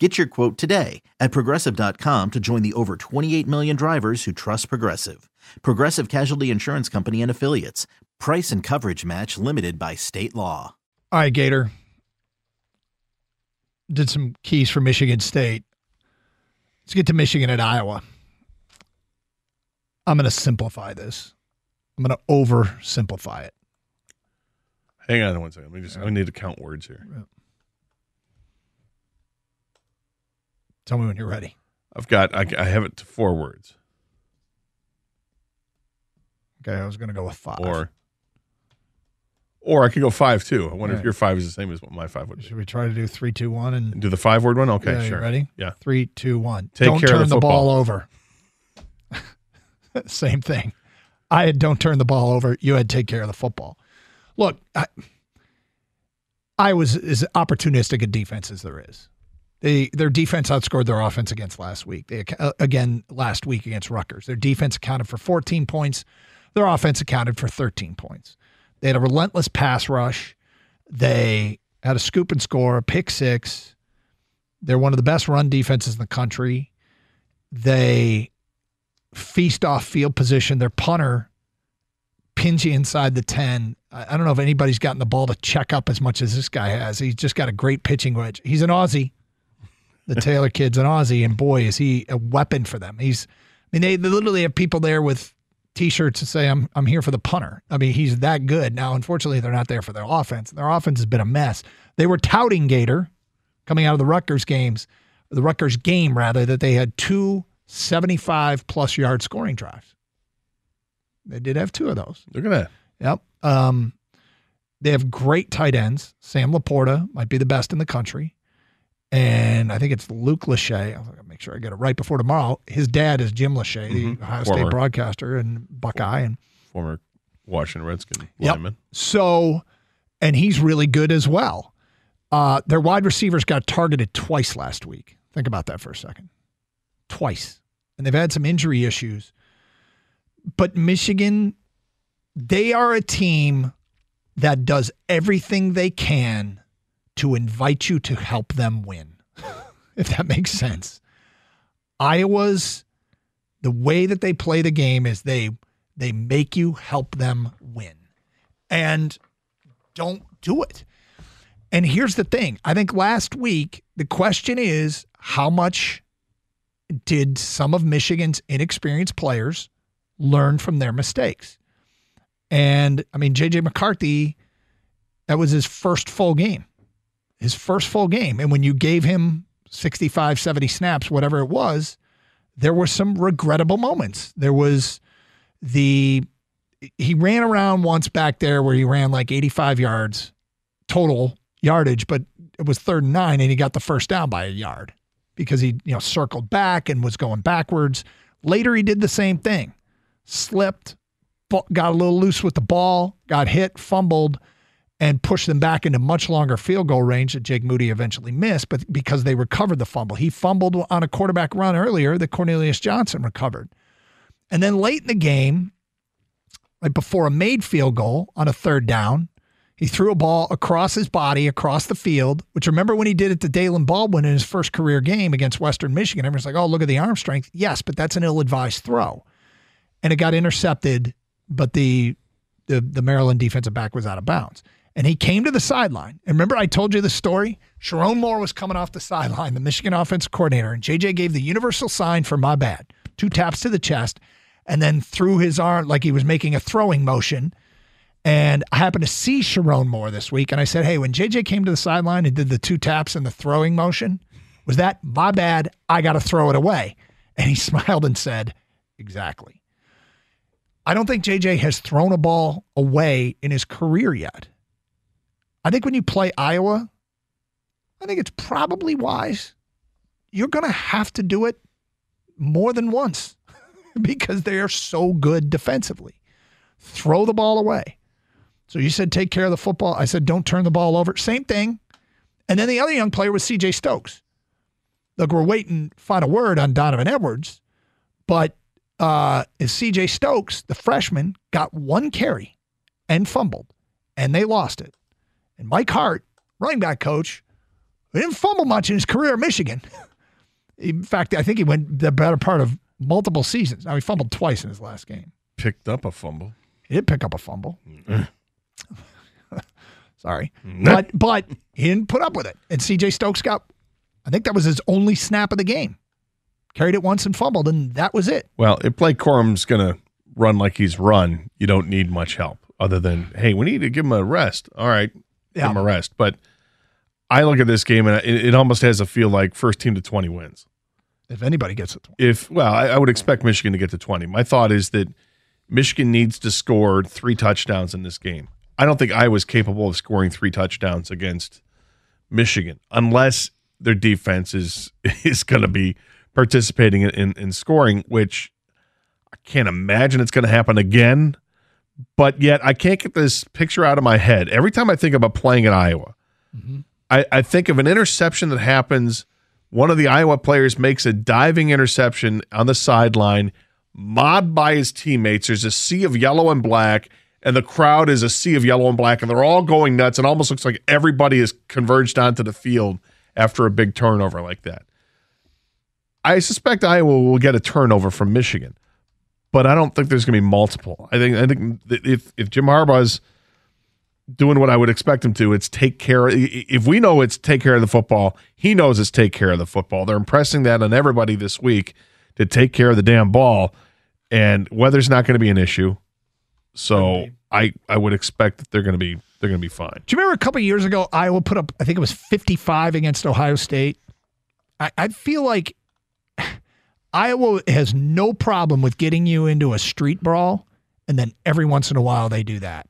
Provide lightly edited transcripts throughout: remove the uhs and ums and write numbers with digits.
Get your quote today at Progressive.com to join the over 28 million drivers who trust Progressive. Progressive Casualty Insurance Company and Affiliates. Price and coverage match limited by state law. All right, Gator. Did some keys for Michigan State. Let's get to Michigan at Iowa. I'm going to simplify this. I'm going to oversimplify it. Hang on one second. I need to count words here. Yeah. Tell me when you're ready. I have it to four words. Okay, I was going to go with five. Or I could go five, too. I wonder if your five is the same as what my five would be. Should we try to do 3, 2, 1? And do the five-word one? Okay, sure. You ready? Yeah. 3, 2, 1. Don't turn the ball over. Same thing. I had don't turn the ball over. You had take care of the football. Look, I was as opportunistic a defense as there is. Their defense outscored their offense last week against Rutgers. Their defense accounted for 14 points. Their offense accounted for 13 points. They had a relentless pass rush. They had a scoop and score, a pick six. They're one of the best run defenses in the country. They feast off field position. Their punter pins you inside the 10. I don't know if anybody's gotten the ball to check up as much as this guy has. He's just got a great pitching wedge. He's an Aussie. The Taylor kid's an Aussie, and boy, is he a weapon for them. They literally have people there with T-shirts that say, I'm here for the punter. I mean, he's that good. Now, unfortunately, they're not there for their offense. Their offense has been a mess. They were touting Gator coming out of the Rutgers game, that they had two 75-plus yard scoring drives. They did have two of those. Look at that. Yep. They have great tight ends. Sam Laporta might be the best in the country. And I think it's Luke Lachey. I'll make sure I get it right before tomorrow. His dad is Jim Lachey, the Ohio State broadcaster and Buckeye. And former Washington Redskins lineman. So, and he's really good as well. Their wide receivers got targeted twice last week. Think about that for a second. Twice. And they've had some injury issues. But Michigan, they are a team that does everything they can to invite you to help them win, if that makes sense. Iowa's, the way that they play the game is they make you help them win. And don't do it. And here's the thing. I think last week, the question is, how much did some of Michigan's inexperienced players learn from their mistakes? And, I mean, J.J. McCarthy, that was his first full game. And when you gave him 65, 70 snaps, whatever it was, there were some regrettable moments. There was he ran around once back there where he ran like 85 yards total yardage, but it was 3rd and 9 and he got the first down by a yard because he, circled back and was going backwards. Later, he did the same thing, slipped, got a little loose with the ball, got hit, fumbled, and push them back into much longer field goal range that Jake Moody eventually missed, but because they recovered the fumble. He fumbled on a quarterback run earlier that Cornelius Johnson recovered. And then late in the game, right before a made field goal on a 3rd down, he threw a ball across his body, across the field, which remember when he did it to Dalen Baldwin in his first career game against Western Michigan, everyone's like, oh, look at the arm strength. Yes, but that's an ill-advised throw. And it got intercepted, but the Maryland defensive back was out of bounds. And he came to the sideline. And remember I told you the story? Sharone Moore was coming off the sideline, the Michigan offensive coordinator, and JJ gave the universal sign for my bad. 2 taps to the chest, and then threw his arm like he was making a throwing motion. And I happened to see Sharone Moore this week, and I said, hey, when JJ came to the sideline and did the 2 taps and the throwing motion, was that my bad? I got to throw it away. And he smiled and said, exactly. I don't think JJ has thrown a ball away in his career yet. I think when you play Iowa, I think it's probably wise. You're going to have to do it more than once because they are so good defensively. Throw the ball away. So you said take care of the football. I said don't turn the ball over. Same thing. And then the other young player was C.J. Stokes. Look, we're waiting final word on Donovan Edwards, but C.J. Stokes, the freshman, got one carry and fumbled, and they lost it. And Mike Hart, running back coach, who didn't fumble much in his career at Michigan. In fact, I think he went the better part of multiple seasons. Now, he fumbled twice in his last game. Picked up a fumble. He did pick up a fumble. Sorry. But he didn't put up with it. And C.J. Stokes got, I think that was his only snap of the game. Carried it once and fumbled, and that was it. Well, if Blake Corum's going to run like he's run, you don't need much help other than, hey, we need to give him a rest. All right, give him a rest. But I look at this game, and it almost has a feel like first team to 20 wins. If anybody gets to 20. I would expect Michigan to get to 20. My thought is that Michigan needs to score 3 touchdowns in this game. I don't think Iowa's capable of scoring 3 touchdowns against Michigan unless their defense is going to be participating in scoring, which I can't imagine it's going to happen again. But yet I can't get this picture out of my head. Every time I think about playing at Iowa, I think of an interception that happens. One of the Iowa players makes a diving interception on the sideline, mobbed by his teammates. There's a sea of yellow and black, and the crowd is a sea of yellow and black, and they're all going nuts. It almost looks like everybody is converged onto the field after a big turnover like that. I suspect Iowa will get a turnover from Michigan, but I don't think there's going to be multiple. I think if Jim Harbaugh's doing what I would expect him to, it's take care. If we know it's take care of the football, he knows it's take care of the football. They're impressing that on everybody this week to take care of the damn ball, and weather's not going to be an issue. So I would expect that they're going to be fine. Do you remember a couple of years ago Iowa put up, I think it was 55 against Ohio State? I feel like Iowa has no problem with getting you into a street brawl, and then every once in a while they do that.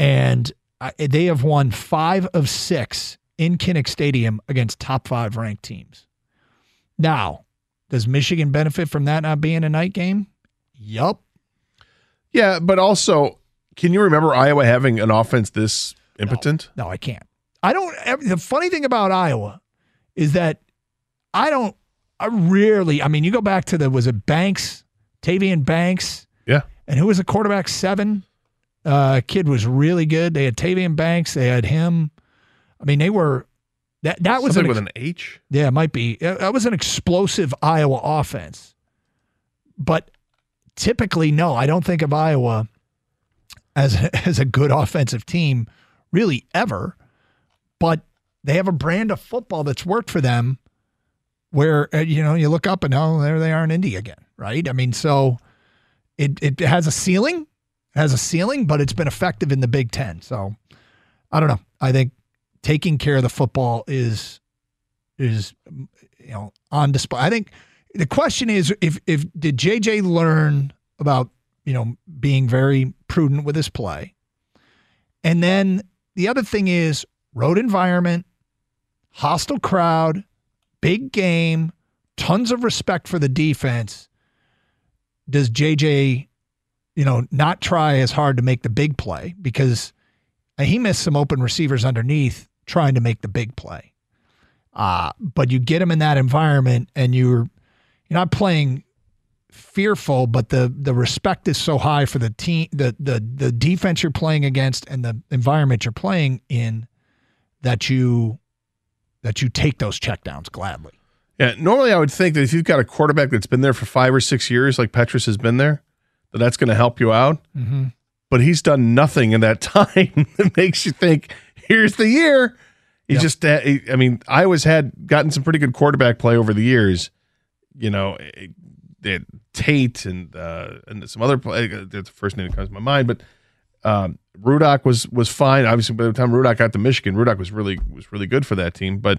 And they have won 5 of 6 in Kinnick Stadium against top 5 ranked teams. Now, does Michigan benefit from that not being a night game? Yup. Yeah, but also, can you remember Iowa having an offense this impotent? No, I can't. The funny thing about Iowa is that you go back to was it Banks, Tavian Banks? Yeah. And who was the quarterback? 7? Kid was really good. They had Tavian Banks. They had him. I mean, they were – that was – something with an H? Yeah, it might be. That was an explosive Iowa offense. But – typically, no, I don't think of Iowa as a good offensive team really ever, but they have a brand of football that's worked for them where, you look up and, oh, there they are in Indy again, right? I mean, so it has a ceiling, but it's been effective in the Big Ten. So I don't know. I think taking care of the football is on display. I think – the question is, if did J.J. learn about, being very prudent with his play? And then the other thing is road environment, hostile crowd, big game, tons of respect for the defense. Does J.J., not try as hard to make the big play? Because he missed some open receivers underneath trying to make the big play. But you get him in that environment and you're not playing fearful, but the respect is so high for the team, the defense you're playing against, and the environment you're playing in, that you take those checkdowns gladly. Yeah, normally I would think that if you've got a quarterback that's been there for 5 or 6 years, like Petrus has been there, that's going to help you out. Mm-hmm. But he's done nothing in that time that makes you think, here's the year. Iowa's gotten some pretty good quarterback play over the years. They had Tate and some other play. That's the first name that comes to my mind. But Rudock was fine. Obviously, by the time Rudock got to Michigan, Rudock was really good for that team. But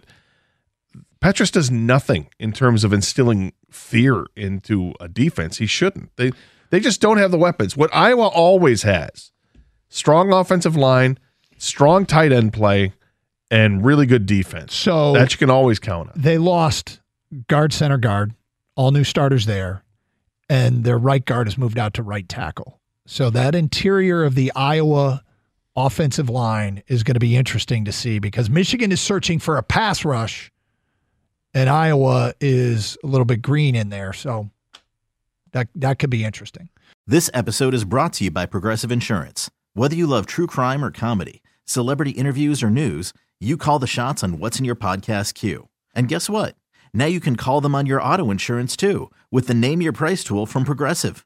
Petrus does nothing in terms of instilling fear into a defense. He shouldn't. They just don't have the weapons. What Iowa always has: strong offensive line, strong tight end play, and really good defense. So that you can always count on. They lost center guard, all new starters there, and their right guard has moved out to right tackle. So that interior of the Iowa offensive line is going to be interesting to see, because Michigan is searching for a pass rush and Iowa is a little bit green in there. So that could be interesting. This episode is brought to you by Progressive Insurance. Whether you love true crime or comedy, celebrity interviews or news, you call the shots on what's in your podcast queue. And guess what? Now you can call them on your auto insurance too, with the Name Your Price tool from Progressive.